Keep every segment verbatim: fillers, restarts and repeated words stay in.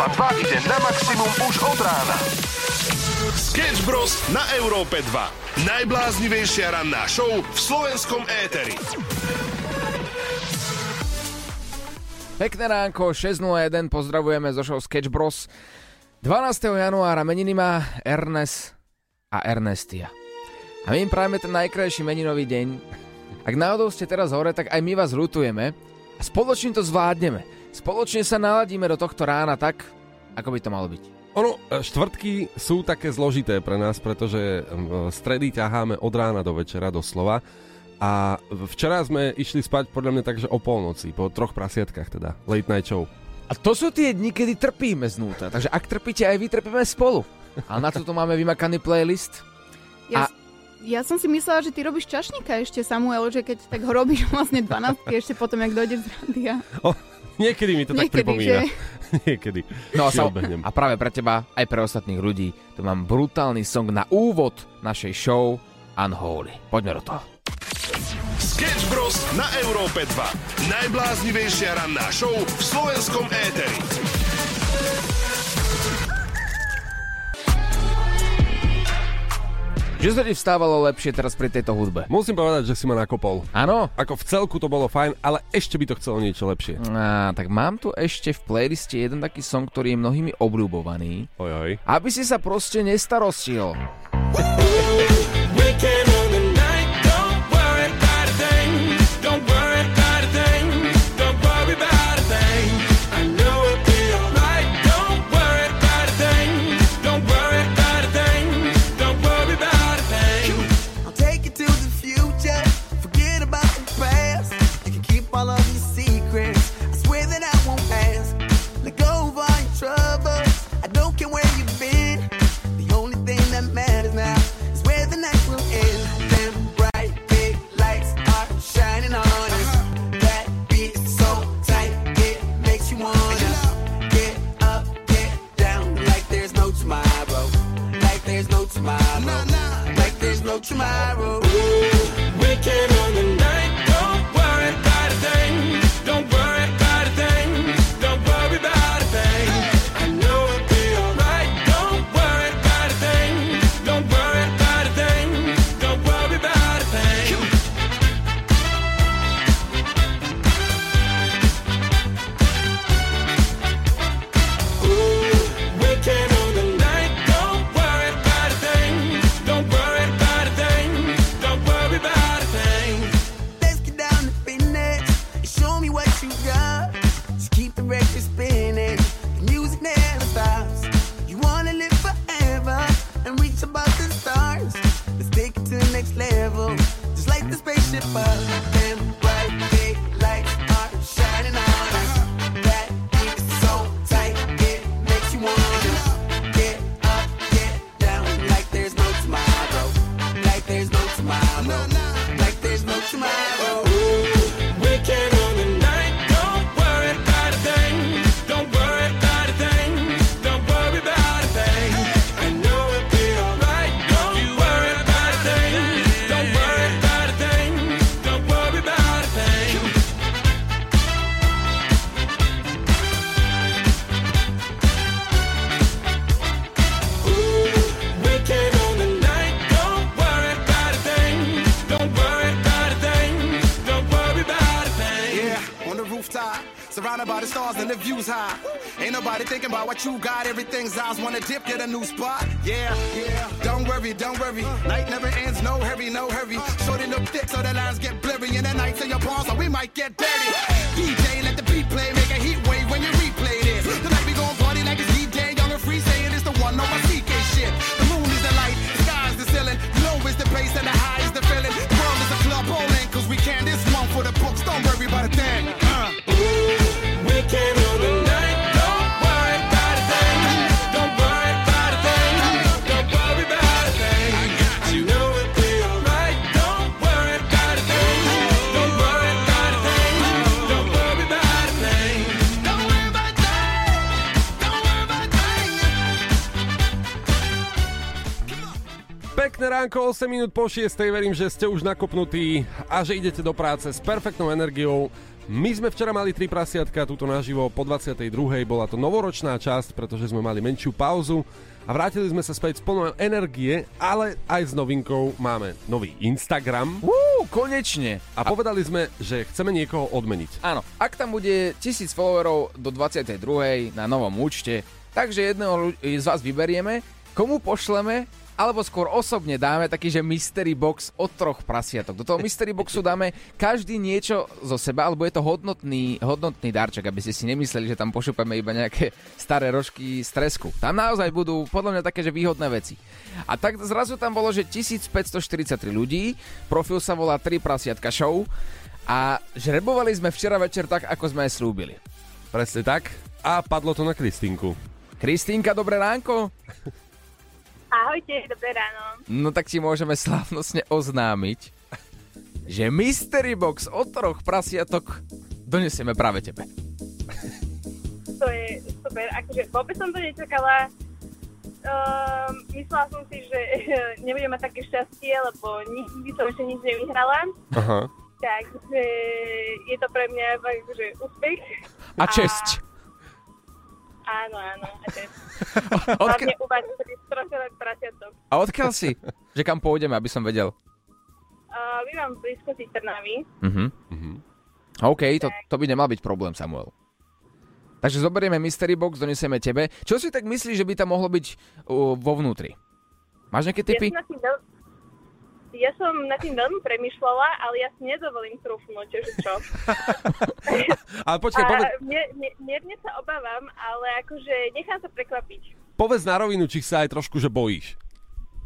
Európa dva ide na maximum už od rána. Sketch Bros na Európe dva. Najbláznivejšia ranná show v slovenskom éteri. Pekné ránko, šesť nula jeden, pozdravujeme zo show Sketch Bros. dvanásteho januára meniny má Ernest a Ernestia. A my im prajeme ten najkrajší meninový deň. Ak náhodou ste teraz hore, tak aj my vás rutujeme a spoločne to zvládneme. Spoločne sa naladíme do tohto rána tak, ako by to malo byť. Ono, štvrtky sú také zložité pre nás, pretože stredy ťaháme od rána do večera doslova. A včera sme išli spať podľa mňa takže o polnoci, po troch prasiatkách teda, late night show. A to sú tie dni, kedy trpíme znútra, takže ak trpíte, aj vy trpíme spolu. A na toto máme vymakaný playlist. Ja a... Ja som si myslela, že ty robíš čašníka ešte, Samuel, že keď tak ho robíš vlastne dvanástky ešte potom, jak dojdeš z rádia. O, niekedy mi to niekedy, tak pripomína. Že... niekedy. No a, sa, a práve pre teba, aj pre ostatných ľudí, tu mám brutálny song na úvod našej show Unholy. Poďme do toho. Sketch Bros na Európe dva. Najbláznivejšia ranná show v slovenskom éteri. Že sa ti vstávalo lepšie teraz pri tejto hudbe? Musím povedať, že si ma nakopol. Áno? Ako v celku to bolo fajn, ale ešte by to chcelo niečo lepšie. Á, tak mám tu ešte v playliste jeden taký song, ktorý je mnohými obľúbovaný. Ojoj. Aby si sa proste nestarostil. You got everything's eyes wanna dip, get a new spot. Yeah, yeah. Don't worry, don't worry. Night never ends, no hurry, no hurry. Shorty look thick, so the lines get blurry. And the nights in your palms, so we might get dirty. D J, let the beat play, make a heat wave when you replay this. Tonight we gon' party like it's D J, young and free, saying it's the one on my C K shit. The moon is the light, the sky's the ceiling. Low is the bass and the high is the feeling. The world is a club, all in, cause we can. This one for the books, don't worry about a thing. Uh. Ooh, we can on the night. Ránko, osem minút po šiestej, verím, že ste už nakopnutí a že idete do práce s perfektnou energiou, My sme včera mali tri prasiatka, túto naživo po dvadsiatej druhej bola to novoročná časť, pretože sme mali menšiu pauzu a vrátili sme sa späť s plnou energie, ale aj s novinkou máme nový Instagram. Uú, konečne! A, a povedali sme, že chceme niekoho odmeniť. Áno, ak tam bude tisíc followerov do dvadsiatej druhej na novom účte, takže jedného z vás vyberieme, komu pošleme, alebo skôr osobne dáme taký, že mystery box od troch prasiatok. Do toho mystery boxu dáme každý niečo zo seba, alebo je to hodnotný, hodnotný darček, aby ste si nemysleli, že tam pošupeme iba nejaké staré rožky z tresku. Tam naozaj budú podľa mňa také, že výhodné veci. A tak zrazu tam bolo, že tisícpäťstoštyridsaťtri ľudí, profil sa volá tri prasiatka show a žrebovali sme včera večer tak, ako sme aj slúbili. Presne tak. A padlo to na Kristínku. Kristínka, dobré ránko. Ahojte, dobré ráno. No tak ti môžeme slávnostne oznámiť, že mystery box od troch prasiatok donesieme práve tebe. To je super, akože vôbec som to nečakala. Uh, myslela som si, že nebudem mať také šťastie, lebo nikdy som ešte nič nevyhrala. Aha. Takže je to pre mňa akože úspech. A česť. A... Áno, áno. Odkiaľ... A odkiaľ si? Že kam pôjdeme, aby som vedel? Uh, my mám blízko si Trnavy. Uh-huh. Uh-huh. OK, to, to by nemal byť problém, Samuel. Takže zoberieme mystery box, donesieme tebe. Čo si tak myslíš, že by tam mohlo byť uh, vo vnútri? Máš nejaké tipy? Ja som, veľ... ja som na tým veľmi premyšľala, ale ja si nedovolím trúfnúť, že čo? Ale počkaj, povedz... Mier, mierne sa obávam, ale akože nechám sa prekvapiť. Povedz na rovinu, či sa aj trošku, že bojíš,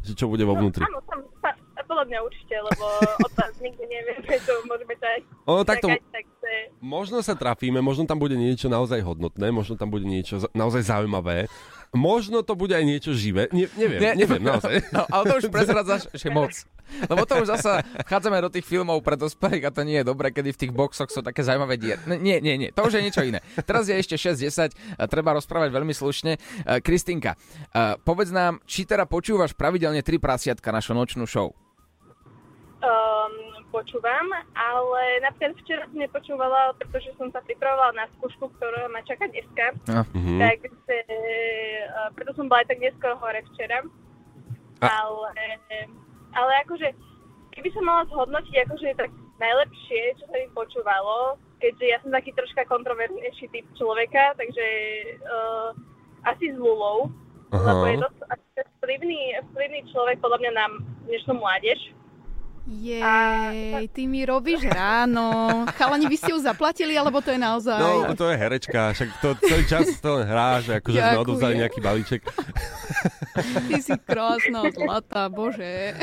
že čo bude vo vnútri. No, áno, tam sa, podľa mňa určite, lebo od vás nikdy neviem, čo môžeme tak... Ono takto, takže... možno sa trafíme, možno tam bude niečo naozaj hodnotné, možno tam bude niečo naozaj zaujímavé, možno to bude aj niečo živé, ne, neviem, ne, neviem naozaj. No, ale to už prezradzaš, že moc. Lebo to už zasa vchádzame do tých filmov pre dospelých a to nie je dobré, kedy v tých boxoch sú také zaujímavé dier. Nie, nie, nie, to už je niečo iné. Teraz je ešte šesť desať, treba rozprávať veľmi slušne. Kristínka, povedz nám, či teda počúvaš pravidelne tri prasiatka, našu nočnú show? Um, počúvam, ale napríklad včera som nepočúvala, pretože som sa pripravovala na skúšku, ktorú ma čaká dneska. Uh-huh. Takže preto som bola aj tak neskoro hore včera. A- ale... Ale akože, keby som mala zhodnotiť, akože tak najlepšie, čo sa mi počúvalo, keďže ja som taký troška kontroverznejší typ človeka, takže uh, asi s Lulou, uh-huh. lebo je dosť vplyvný, vplyvný človek podľa mňa na dnešnú mládež. Jej, ty mi robíš ráno. Chalani, vy ste ju zaplatili, alebo to je naozaj? No, to je herečka, však to celý čas to len hráš, akože sme odovzdali nejaký balíček. Ty si krásna, zlatá, bože.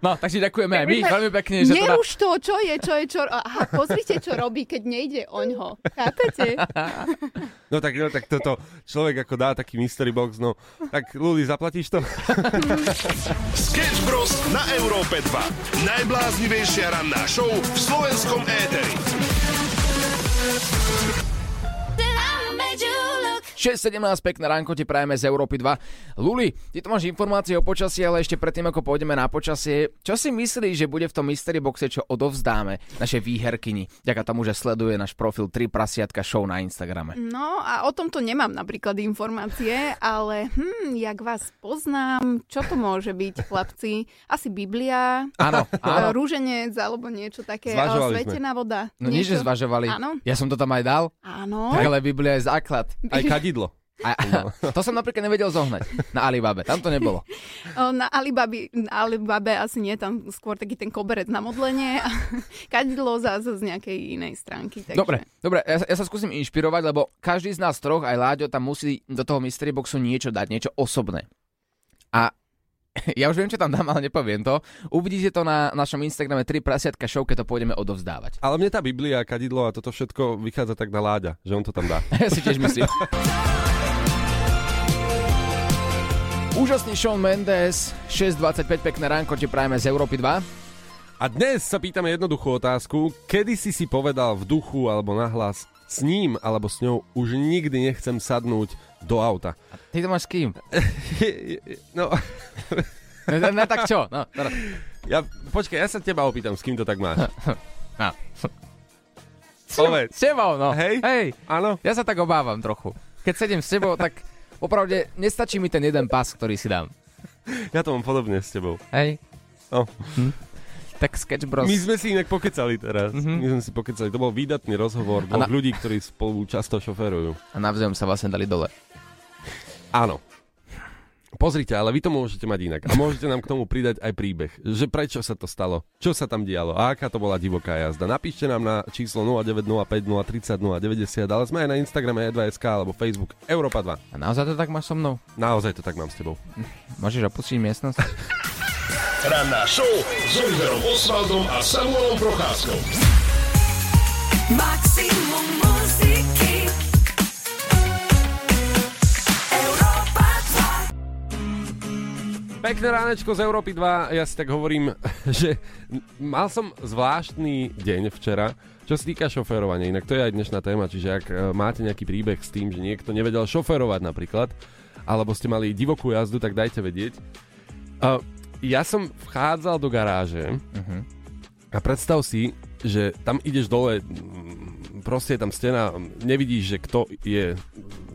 No, takže ďakujeme aj my, veľmi pekne. Že neruš to, na... čo je, čo je, čo... Aha, pozrite, čo robí, keď nejde oňho. Chápete? No tak, no, tak toto človek ako dá taký mystery box, no. Tak, Luli, zaplatíš to? Sketch Bros. Na Európe dva. Najbláznivejšia ranná show v slovenskom éteri. šesť sedemnásť, pekné ránko ti prajeme z Európy dva. Luli, ty tu máš informácie o počasí, ale ešte predtým, ako pôjdeme na počasie, čo si myslíš, že bude v tom mystery boxe, čo odovzdáme našej výherkyni? Ďaká tomu, že sleduje náš profil tri prasiatka show na Instagrame. No a o tomto nemám napríklad informácie, ale hm, jak vás poznám, čo to môže byť, chlapci? Asi Biblia, áno, áno. Rúženec alebo niečo také, svetená voda. No niečo? Nie, že zvažovali. Áno? Ja som to tam aj dal. Áno. Tak, ale Biblia je základ. Aj kadidlo. A, to som napríklad nevedel zohnať na Alibabe, tam to nebolo. Na Alibabe, na Alibabe asi nie, tam skôr taký ten koberec na modlenie a kadidlo zase z nejakej inej stránky. Takže... Dobre, dobre, ja, ja sa skúsim inšpirovať, lebo každý z nás troch, aj Láďo, tam musí do toho mystery boxu niečo dať, niečo osobné. A ja už viem, čo tam dám, ale nepoviem to. Uvidíte to na našom Instagrame tri prasiatka show, keď to pôjdeme odovzdávať. Ale mne tá Biblia, kadidlo a toto všetko vychádza tak na Láďa, že on to tam dá. Ja si tiež myslím. Úžasný Shawn Mendes, šesť dvadsaťpäť, pekné ránko ti prajeme z Európy dva. A dnes sa pýtame jednoduchú otázku. Kedy si si povedal v duchu alebo nahlas, s ním alebo s ňou už nikdy nechcem sadnúť do auta. A ty to máš s kým? No... no, no tak čo? No, no. Ja, počkaj, ja sa teba opýtam, s kým to tak máš. No. Povedz. S tebou, no. Hej? Hej. Áno. Ja sa tak obávam trochu. Keď sedem s tebou, tak opravde nestačí mi ten jeden pás, ktorý si dám. Ja to mám podobne s tebou. Hej. No. Hm. Tak Sketch Bros. My sme si inak pokecali teraz. Mm-hmm. My sme si pokecali. To bol výdatný rozhovor dvoch na... ľudí, ktorí spolu často šoferujú. A navzájom sa vlastne dali dole. Áno. Pozrite, ale vy to môžete mať inak. A môžete nám k tomu pridať aj príbeh. Že prečo sa to stalo? Čo sa tam dialo? A aká to bola divoká jazda? Napíšte nám na číslo nula deväť nula päť nula tridsať nula deväťdesiat, ale sme aj na Instagrame é dva bodka es ká alebo Facebook Európa dva. A naozaj to tak máš so mnou? Naozaj to tak mám s tebou. Môžeš opustiť miestnosť? Ranná show s Oliverom Osvaldom a Samuelom Procházkou. Maximum muziky. Pekné ránečko z Európy dva, ja si tak hovorím, že mal som zvláštny deň včera, čo sa týka šoférovania, inak to je aj dnešná téma, čiže ak máte nejaký príbeh s tým, že niekto nevedel šoférovať napríklad, alebo ste mali divokú jazdu, tak dajte vedieť. Uh, ja som vchádzal do garáže uh-huh. a predstav si, že tam ideš dole, proste je tam stena, nevidíš, že kto je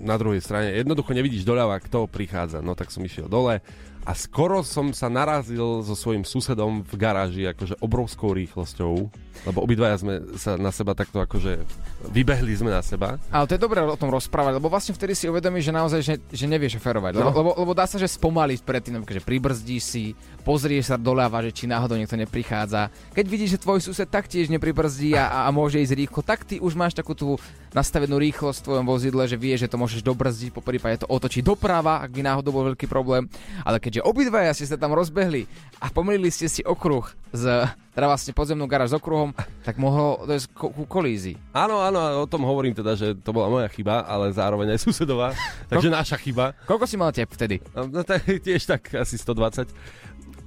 na druhej strane, jednoducho nevidíš doľava, kto prichádza, no tak som išiel dole. A skoro som sa narazil so svojím susedom v garáži akože obrovskou rýchlosťou, lebo obidvaja sme sa na seba takto akože vybehli sme na seba. Ale to je dobré o tom rozprávať, lebo vlastne vtedy si uvedomíš, že naozaj že, že nevieš šoferovať, lebo, no. lebo, lebo dá sa, že spomaliť predtým, že pribrzdíš si, pozrieš sa doľava, že či náhodou niekto neprichádza. Keď vidíš, že tvoj sused taktiež nepribrzdí a, a môže ísť rýchlo, tak ty už máš takú tú nastavenú rýchlosť v tvojom vozidle, že vieš, že to môžeš dobrzdiť, poprípade to otočiť doprava, ak by náhodou bol veľký problém. Ale keď že obidvaja ste sa tam rozbehli a pomýlili ste si okruh z, teda vlastne podzemnú garáž s okruhom, tak mohlo dojsť ku kolízii. Áno, áno, o tom hovorím teda, že to bola moja chyba, ale zároveň aj susedová, takže Ko- naša chyba. Koľko si mal tep vtedy? No tak tiež tak asi stodvadsať.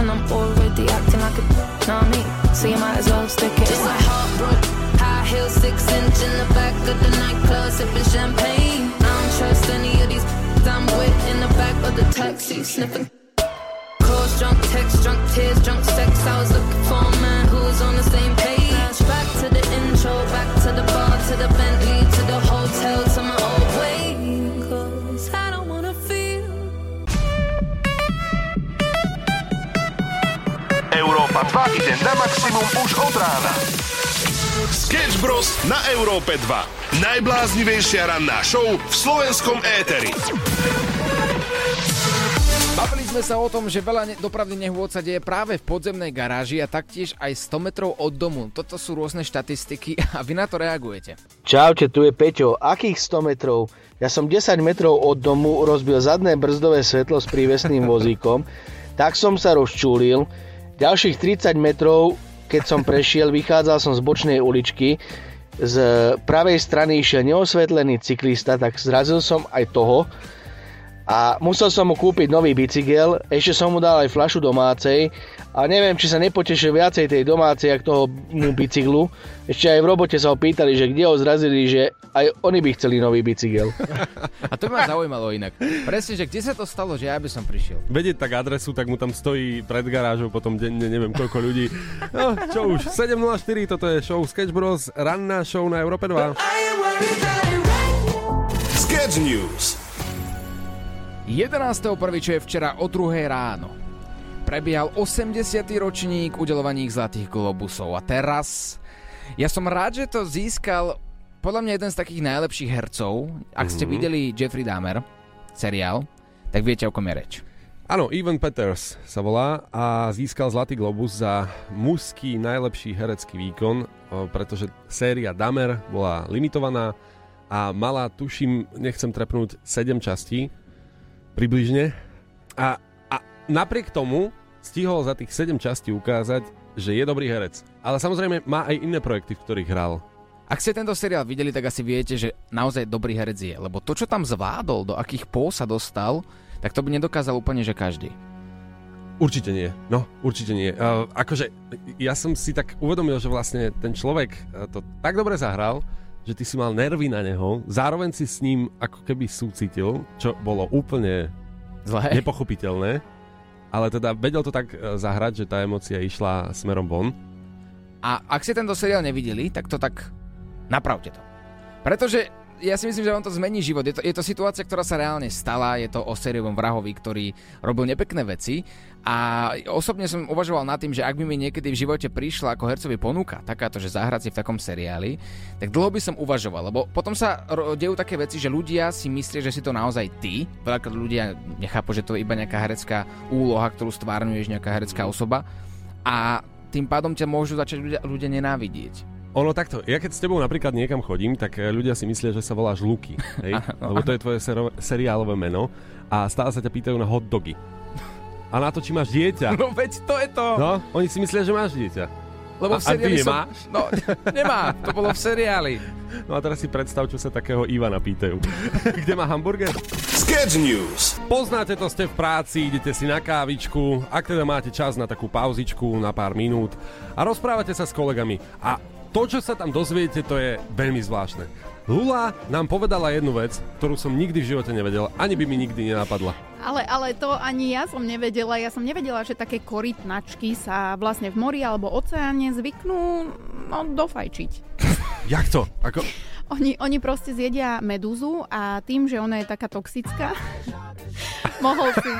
And I'm already acting like a nah me, so you might as well stick it. Just like heartbroken, high heel, six inch in the back of the nightclub, sipping champagne. I don't trust any of these I'm with in the back of the taxi, sniffing. Calls, drunk texts, drunk tears, drunk sex. I was looking for a man who was on the same page. Back to the intro, back to the bar, to the Bentley, to the hotel, to my old way. Európa dva ide na maximum už od rána. Sketch Bros. Na Európe dva. Najbláznivejšia ranná show v slovenskom éteri. Bavili sme sa o tom, že veľa dopravných nehôd sa deje práve v podzemnej garáži a taktiež aj sto metrov od domu. Toto sú rôzne štatistiky a vy na to reagujete. Čaute, tu je Peťo. Akých sto metrov? Ja som desať metrov od domu rozbil zadné brzdové svetlo s prívesným vozíkom. Tak som sa rozčúlil. Ďalších tridsať metrov, keď som prešiel, vychádzal som z bočnej uličky. Z pravej strany išiel neosvetlený cyklista, tak zrazil som aj toho. A musel som mu kúpiť nový bicykel, ešte som mu dal aj fľašu domácej. A neviem, či sa nepotešil viacej tej domácej, ako toho bicyklu. Ešte aj v robote sa ho pýtali, že kde ho zrazili, že aj oni by chceli nový bicykel. A to by ma zaujímalo inak. Presne, že kde sa to stalo, že ja by som prišiel. Vedieť tak adresu, tak mu tam stojí pred garážou, potom denne neviem koľko ľudí. No, čo už, sedem nula štyri, toto je show Sketch Bros, ranná show na Európe dva. Sketch News. jedenásteho prvého, čo je včera o druhej ráno. Prebiehal osemdesiaty ročník udeľovaní Zlatých Globusov a teraz ja som rád, že to získal podľa mňa jeden z takých najlepších hercov. Ak ste mm-hmm. videli Jeffrey Dahmer seriál, tak viete, o kom je reč. Áno, Evan Peters sa volá a získal Zlatý Globus za mužský najlepší herecký výkon, pretože séria Dahmer bola limitovaná a mala, tuším, nechcem trepnúť, sedem častí približne. A, a napriek tomu stihol za tých sedem častí ukázať, že je dobrý herec. Ale samozrejme má aj iné projekty, v ktorých hral. Ak ste tento seriál videli, tak asi viete, že naozaj dobrý herec je, lebo to, čo tam zvládol, do akých pól sa dostal, tak to by nedokázal úplne, že každý. Určite nie, no, určite nie. Uh, akože, ja som si tak uvedomil, že vlastne ten človek to tak dobre zahral, že ty si mal nervy na neho, zároveň si s ním ako keby súcitil, čo bolo úplne zlé, nepochopiteľné, ale teda vedel to tak zahrať, že tá emócia išla smerom von. A ak ste tento seriál nevideli, tak to tak napravte to. Pretože ja si myslím, že vám to zmení život. Je to, je to situácia, ktorá sa reálne stala. Je to o sériovom vrahovi, ktorý robil nepekné veci. A osobne som uvažoval nad tým, že ak by mi niekedy v živote prišla ako hercovi ponuka takáto, že zahrať si v takom seriáli, tak dlho by som uvažoval. Lebo potom sa dejú také veci, že ľudia si myslia, že si to naozaj ty. Veľakrát ľudia nechápu, že to je iba nejaká herecká úloha, ktorú stvárňuješ, nejaká herecká osoba. A tým pádom ťa môžu začať ľudia, ľudia nenávidieť. Ono takto, ja keď s tebou napríklad niekam chodím, tak ľudia si myslia, že sa voláš Luky, hej? Lebo to je tvoje sero- seriálové meno a stále sa ťa pýtajú na hot dogy. A na to, či máš dieťa. No veď to je to. No, oni si myslia, že máš dieťa. Lebo a, v seriáli a ty nemáš? Som... No, nemám, to bolo v seriáli. No a teraz si predstav, čo sa takého Ivana pýtajú. Kde má hamburger? Sketch News. Poznáte to, ste v práci, idete si na kávičku, ak teda máte čas na takú pauzičku na pár minút a rozprávate sa s kolegami a to, čo sa tam dozviete, to je veľmi zvláštne. Lula nám povedala jednu vec, ktorú som nikdy v živote nevedel, ani by mi nikdy nenapadla. Ale, ale to ani ja som nevedela. Ja som nevedela, že také korytnačky sa vlastne v mori alebo oceáne zvyknú no, dofajčiť. Jak to? Ako? Oni, oni proste zjedia medúzu a tým, že ona je taká toxická, mohol si...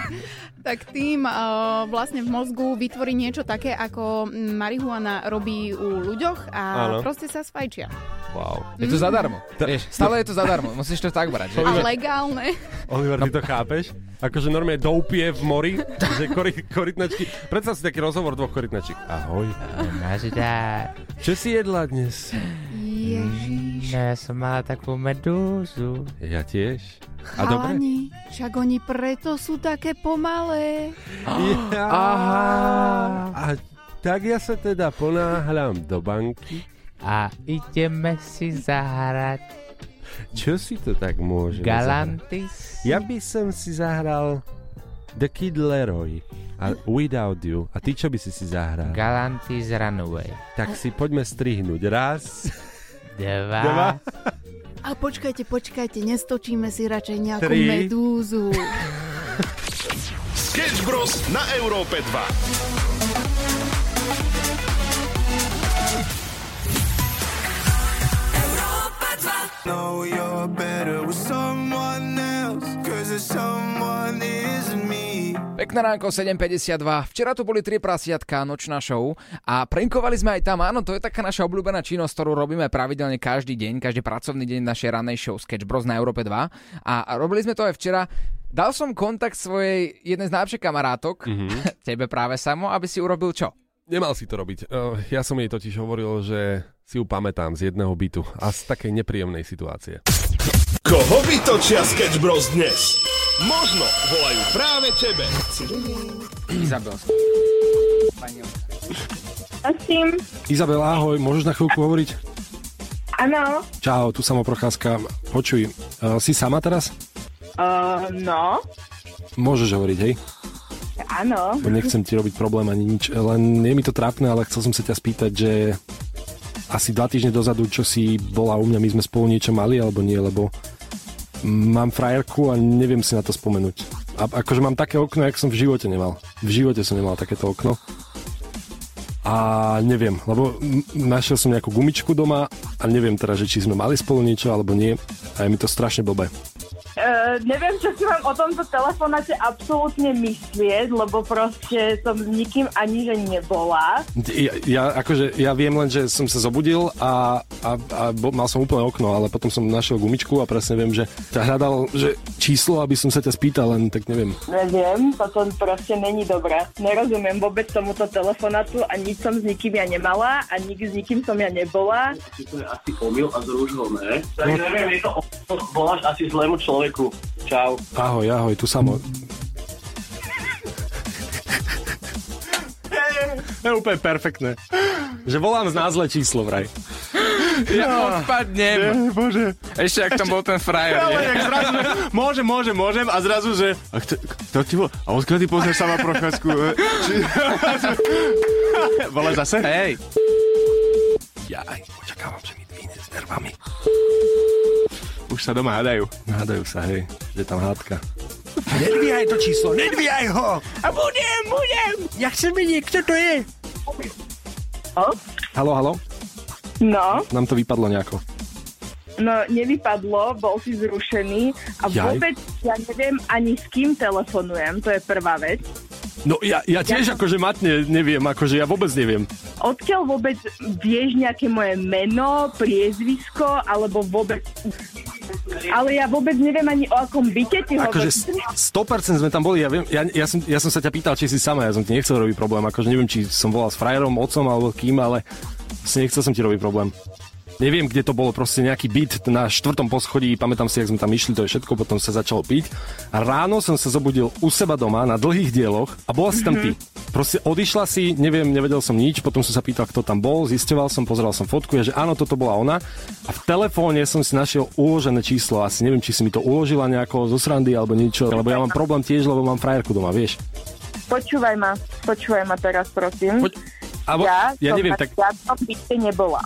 Tak tým uh, vlastne v mozgu vytvorí niečo také, ako marihuana robí u ľuďoch a ano. Proste sa sfajčia. Wow. Je to mm. zadarmo. Ta... Vieš, stále je to zadarmo. Musíš to tak brať. Že? A legálne. Oliver, ty to chápeš? Akože normálne doupie v mori, že kory, korytnačky. Predstav si taký rozhovor dvoch korytnačík. Ahoj. Čo si jedla dnes? Ježiš. Ja som mala takú medúzu. Ja tiež. A chalani, však oni preto sú také pomalé. Ja. Aha. A tak ja sa teda ponáhľam do banky. A ideme si zahrať. Čo si to tak môžeme Galantis? Zahrať? Ja by som si zahral The Kid Leroy a Without You. A ty čo by si si zahral? Galantis Runaway. Tak si poďme strihnúť. Raz, dva. dva. A počkajte, počkajte, nestočíme si radšej nejakú tri. Medúzu. Sketch Bros na Európe dva. Know you're better with someone else, 'cause there's someone isn't me. Pekné ránko, sedem päťdesiatdva. Včera tu boli tri prasiatka, nočná show a prankovali sme aj tam. Áno, to je taká naša obľúbená činnosť, ktorú robíme pravidelne každý deň, každý pracovný deň našej ranej show Sketch Bros na Európe dva. A robili sme to aj včera. Dal som kontakt svojej jednej z najlepších kamarátok, mm-hmm. tebe práve Samo, aby si urobil čo? Nemal si to robiť. Ja som jej totiž hovoril, že si ju pamätám z jedného bytu a z takej nepríjemnej situácie. Koho vytočia Sketch Bros dnes? Možno volajú práve tebe. Izabel. Izabel, ahoj, môžeš na chvíľku hovoriť? Áno. Čau, tu Samo Procházka. Počuj, uh, si sama teraz? Uh, no. Môžeš hovoriť, hej? Áno. Nechcem ti robiť problém ani nič, len je mi to trápne, ale chcel som sa ťa spýtať, že asi dva týždne dozadu, čo si bola u mňa, my sme spolu niečo mali, alebo nie, lebo mám frajerku a neviem si na to spomenúť. A akože mám také okno, jak som v živote nemal. V živote som nemal takéto okno. A neviem, lebo našiel som nejakú gumičku doma a neviem teraz, že či sme mali spolu niečo, alebo nie. A je mi to strašne blbé. Uh, neviem, čo si vám o tomto telefonáte absolútne myslieť, lebo proste som s nikým ani že nebola. Ja, ja, akože, ja viem len, že som sa zobudil a, a, a mal som úplne okno, ale potom som našiel gumičku a presne viem, že ťa hľadal že číslo, aby som sa ťa spýtal, len tak neviem. Neviem, toto proste není dobré. Nerozumiem vôbec tomuto telefonátu a nič som s nikým ja nemala a nikdy s nikým som ja nebola. To je asi omyl a zružilné. Tak neviem, je to voláš asi zlému človeku. Čau. Ahoj, ahoj, tu Samo. To je úplne perfektné. Že volám z názle číslo vraj. Ja odpadnem. Bože. Ešte ak tam bol ten frajer. Môžem, môžem, môžem a zrazu, že... A kto ti bol? A odkiaľ ty poznáš Sama Procházku? Voláš zase? Hej. Ja aj očakávam, že mi dvíne z nervov. kurvami. Už sa doma hádajú. Hádajú sa, hej. Vždy tam hádka. Nedvíhaj to číslo, nedvíhaj ho! A budem, budem! Ja chcem vidieť, kto to je. Oh? Haló, haló? No? Nám to vypadlo nejako. No, nevypadlo, bol si zrušený a Jaj. vôbec ja neviem ani s kým telefonujem, to je prvá vec. No ja, ja tiež ja... akože matne neviem, akože ja vôbec neviem. Odkiaľ vôbec vieš nejaké moje meno, priezvisko, alebo vôbec... Ale ja vôbec neviem ani o akom byte ti hovorím. Akože sto percent sme tam boli, ja viem, ja, ja, som, ja som sa ťa pýtal, či si sama, ja som ti nechcel robiť problém, akože neviem, či som volal s frajerom, otcom alebo kým, ale nechcel som ti robiť problém. Neviem, kde to bolo, proste nejaký byt na štvrtom poschodí, pamätám si, jak sme tam išli, to je všetko, potom sa začalo piť. A ráno som sa zobudil u seba doma na dlhých dieloch a bola si tam ty. Proste odišla si, neviem, nevedel som nič, potom som sa pýtal, kto tam bol, zisťoval som, pozeral som fotku, ja, že áno, toto bola ona. A v telefóne som si našiel uložené číslo, asi neviem, či si mi to uložila nejako zo srandy alebo niečo, lebo ja mám problém tiež, lebo mám frajerku doma, vieš. Počúvaj ma, počúvaj ma teraz, prosím. Poč- Abo, ja, ja neviem, tak nebola.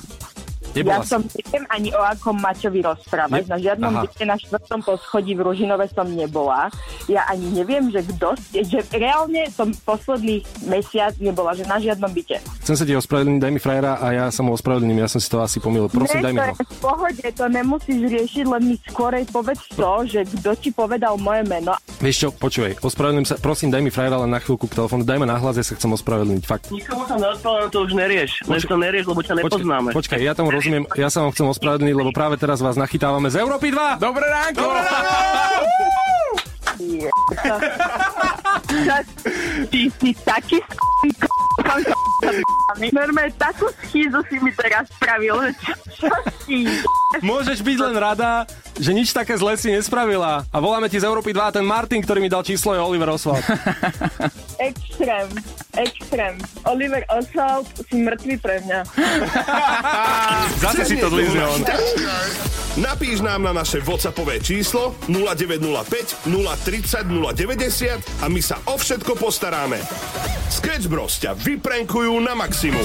Nebola ja som neviem ani o akom Maťovi rozprávať. Ne? Na žiadnom byte na štvrtom poschodí v Ružinove som nebola. Ja ani neviem, že kto... Že reálne som posledný mesiac nebola, že na žiadnom byte. Chcem sa ti ospravedlniť, daj mi frajera a ja sa mu ospravedlním. Ja som si to asi pomýlil. Prosím, ne, daj mi ho. V pohode, to nemusíš riešiť, len mi skorej povedz to, že kto ti povedal moje meno. Vieš čo, počúvaj, ospravedlním sa. Prosím, daj mi frajera, len na chvíľku k telefónu. Daj ma na hlas, ja sa chcem ospravedlniť, fakt. Nikomu som neodpovedal, to už nerieš. Nech to nerieš, lebo ťa nepoznáme. Počkaj, ja tam rozumiem, ja sa vám chcem ospravedlniť, lebo práve teraz vás nachytávame z Európy dva. Dobré ránko! Dobré ránko! Ty si taký sk*****, normálne takú schýzu si mi teraz spravil, že čo si môžeš byť len rada, že nič také zlé si nespravila. A voláme ti z Európy dva a ten Martin, ktorý mi dal číslo, je Oliver Oswald. Extrém, extrém. Oliver Oswald si mŕtvý pre mňa. Zase si to dlízne on. Napíš nám na naše WhatsAppové číslo nula deväť nula päť nula tri nula nula deväť nula a my sa o všetko postaráme. Sketch Bros ťa vyprenkujú na maximum.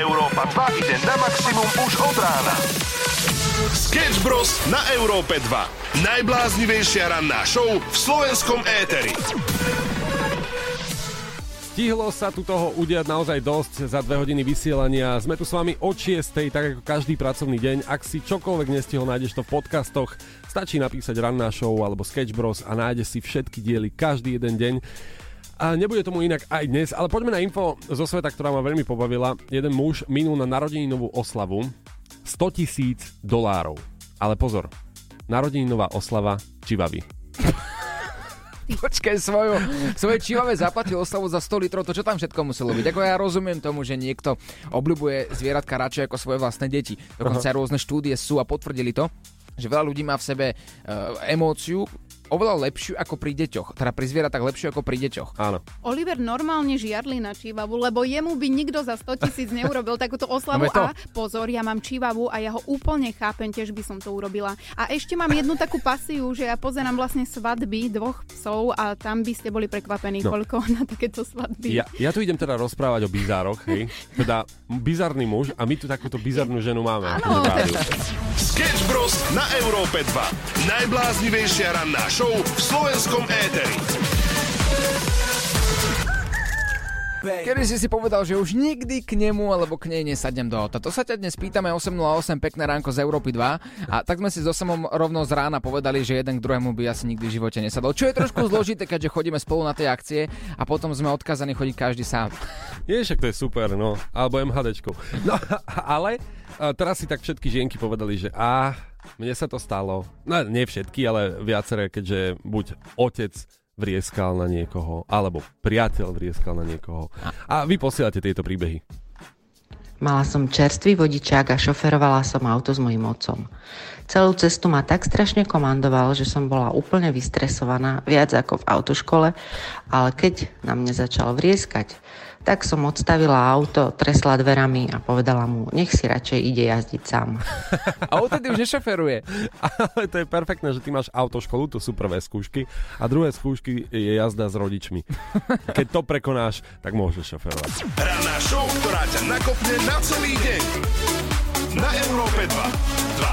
Európa dva ide na maximum už od rána. Sketch Bros na Európe dva. Najbláznivejšia ranná show v slovenskom éteri. Stihlo sa tu toho udiať naozaj dosť za dve hodiny vysielania. Sme tu s vami od šiestej, tak ako každý pracovný deň. Ak si čokoľvek nestihol, nájdeš to v podcastoch. Stačí napísať ranná show alebo Sketch Bros a nájdeš si všetky diely každý jeden deň. A nebude tomu inak aj dnes, ale poďme na info zo sveta, ktorá ma veľmi pobavila. Jeden muž minul na narodeninovú oslavu sto tisíc dolárov. Ale pozor, narodeninová oslava čivavy. Počkaj, svoju, svoje čivave zaplatil oslavu za sto litrov, to čo tam všetko muselo byť. Ako ja rozumiem tomu, že niekto obľubuje zvieratka radšej ako svoje vlastné deti. Dokonca rôzne štúdie sú a potvrdili to, že veľa ľudí má v sebe uh, emóciu, oveľa lepšiu ako pri deťoch. Teda pri zvieratách lepšiu ako pri deťoch. Áno. Oliver normálne žiarli na čivavu, lebo jemu by nikto za sto tisíc neurobil takúto oslavu. A pozor, ja mám čivavu a ja ho úplne chápem, tiež by som to urobila. A ešte mám jednu takú pasiu, že ja pozerám vlastne svadby dvoch psov a tam by ste boli prekvapení, no, koľko na takéto svadby. Ja, ja tu idem teda rozprávať o bizároch, hej. Teda bizarný muž a my tu takúto bizarnú ženu máme. Sketch Bros na Európe dva. Najbláznivejšia ranná show v slovenskom éteri. Kedy si si povedal, že už nikdy k nemu alebo k nej nesadnem do auta. To sa ťa dnes pýtame, osem nula osem, pekné ránko z Európy dva. A tak sme si so Samom rovno z rána povedali, že jeden k druhému by asi nikdy v živote nesadol. Čo je trošku zložité, keďže chodíme spolu na tie akcie a potom sme odkazaní chodiť každý sám. Ježiak, to je super, no. Alebo MHDčko. No, ale teraz si tak všetky žienky povedali, že a. Mne sa to stalo, no nie všetky, ale viaceré, keďže buď otec vrieskal na niekoho, alebo priateľ vrieskal na niekoho. A vy posielate tieto príbehy. Mala som čerstvý vodičák a šoferovala som auto s mojím otcom. Celú cestu ma tak strašne komandoval, že som bola úplne vystresovaná, viac ako v autoškole, ale keď na mne začal vrieskať, Tak som odstavila auto, tresla dverami a povedala mu, nech si radšej ide jazdiť sám. A odtedy už nešoferuje. Ale to je perfektné, že ty máš autoškolu, to sú prvé skúšky. A druhé skúšky je jazda s rodičmi. Keď to prekonáš, tak môžeš šoferovať. Ranná show, ktorá ťa nakopne na celý deň. Na Európe dva. dva,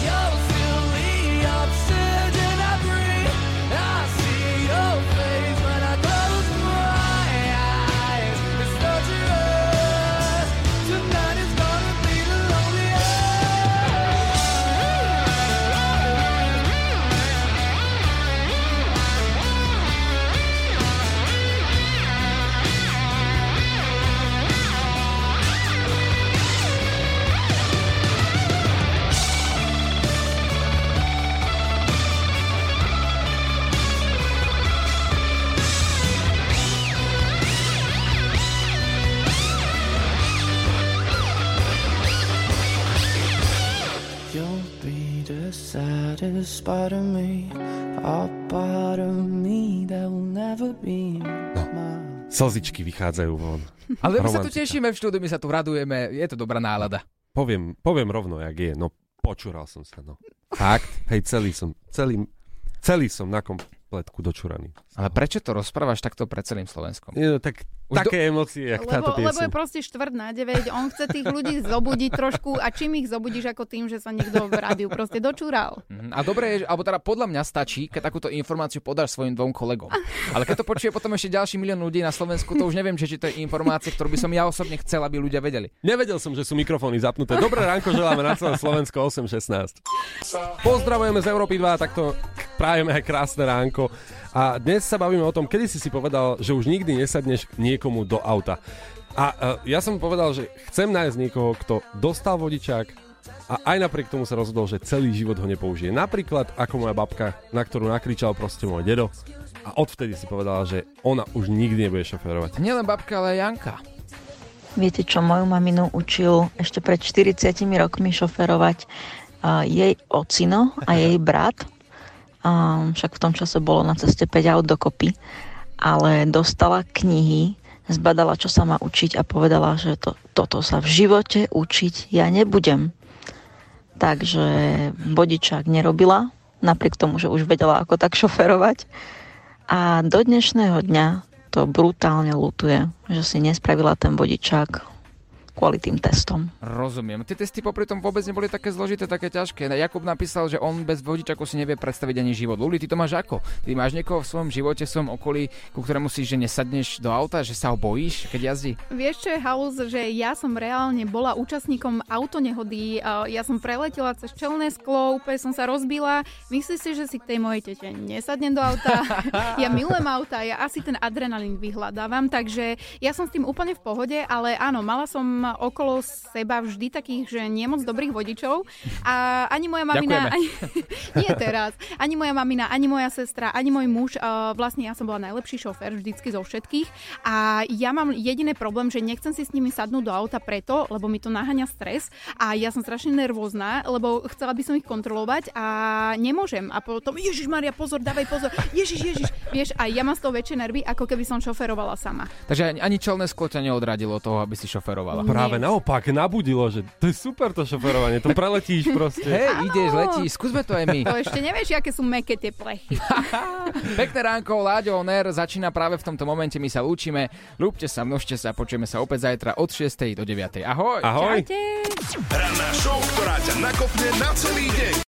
Yo, silly, absurd and I breathe. I see your face when I close my eyes. It's torturous. Tonight is gonna be the saddest part of me, a part of me that will never be mine. Slzičky vychádzajú von. Ale my sa tu tešíme v štúdiu, my sa tu radujeme, je to dobrá nálada. Poviem, poviem rovno, jak je, no počúral som sa, no. Fakt, hej, celý som, celý, celý som na kompletku dočúraný. Ale prečo to rozprávaš takto pred celým Slovenskom? Je, no, tak... Už také do... emócie, jak lebo, táto piesň. Lebo je proste štvrt na deväť, on chce tých ľudí zobudiť trošku a čím ich zobudíš ako tým, že sa niekto v rádiu proste dočúral. A dobre je, alebo teda podľa mňa stačí, keď takúto informáciu podáš svojim dvom kolegom. Ale keď to počuje potom ešte ďalší milión ľudí na Slovensku, to už neviem, či to je informácia, ktorú by som ja osobne chcel, aby ľudia vedeli. Nevedel som, že sú mikrofóny zapnuté. Dobré ránko, želáme na celé Slovensko osem šestnásť. Pozdravujeme z Európy dva, takto prajeme krásne ránko. A dnes sa bavíme o tom, kedy si si povedal, že už nikdy nesadneš niekomu do auta. A uh, ja som povedal, že chcem nájsť niekoho, kto dostal vodičák a aj napriek tomu sa rozhodol, že celý život ho nepoužije. Napríklad ako moja babka, na ktorú nakričal proste môj dedo. A odvtedy si povedala, že ona už nikdy nebude šoferovať. Nielen babka, ale aj Janka. Viete čo, moju maminu učil ešte pred štyridsiatimi rokmi šoferovať uh, jej ocino a jej brat. Um, však v tom čase bolo na ceste päť aut dokopy, ale dostala knihy, zbadala, čo sa má učiť a povedala, že to, toto sa v živote učiť ja nebudem. Takže vodičák nerobila, napriek tomu, že už vedela, ako tak šoferovať. A do dnešného dňa to brutálne ľutuje, že si nespravila ten vodičák kvôli tým testom. Rozumiem. Tie testy popri tom vôbec neboli také zložité, také ťažké. Jakub napísal, že on bez vodičáku si nevie predstaviť ani život. Luli, ty to máš ako? Ty máš niekoho v svojom živote, v svojom okolí, ku ktorému si, že nesadneš do auta, že sa ho bojíš, keď jazdí? Vieš, čo je haus, že ja som reálne bola účastníkom autonehody. Ja som preletela cez čelné sklo, úplne som sa rozbila. Myslíš si, že si k tej mojej tete nesadnem do auta? Ja milujem auta, ja asi ten adrenalín vyhľadávam, takže ja som s tým úplne v pohode, ale áno, mala som okolo seba vždy takých, že nie moc dobrých vodičov a ani moja mamina, ani, nie teraz, ani moja mamina, ani moja sestra, ani môj muž, uh, vlastne ja som bola najlepší šofér vždycky zo všetkých a ja mám jediný problém, že nechcem si s nimi sadnúť do auta preto, lebo mi to naháňa stres a ja som strašne nervózna, lebo chcela by som ich kontrolovať a nemôžem a potom Ježišmaria, pozor, dávaj pozor, Ježiš, Ježiš, vieš, a ja mám z toho väčšie nervy, ako keby som šoferovala sama. Takže ani čelné sklo ťa neodradilo toho, aby si šoferovala. Práve nie. Naopak, nabudilo, že to je super to šoferovanie, to preletíš proste. Hej, ideš, letíš, skúsme to aj my. To ešte nevieš, aké sú mäkké tie plechy. Pekné ránko, Láďo On Air začína práve v tomto momente, my sa lúčime. Lúbte sa, množte sa, počujeme sa opäť zajtra od šiestej do deviatej. Ahoj. Ahoj. Čaute. Ranná show, ktorá ťa nakopne na celý deň.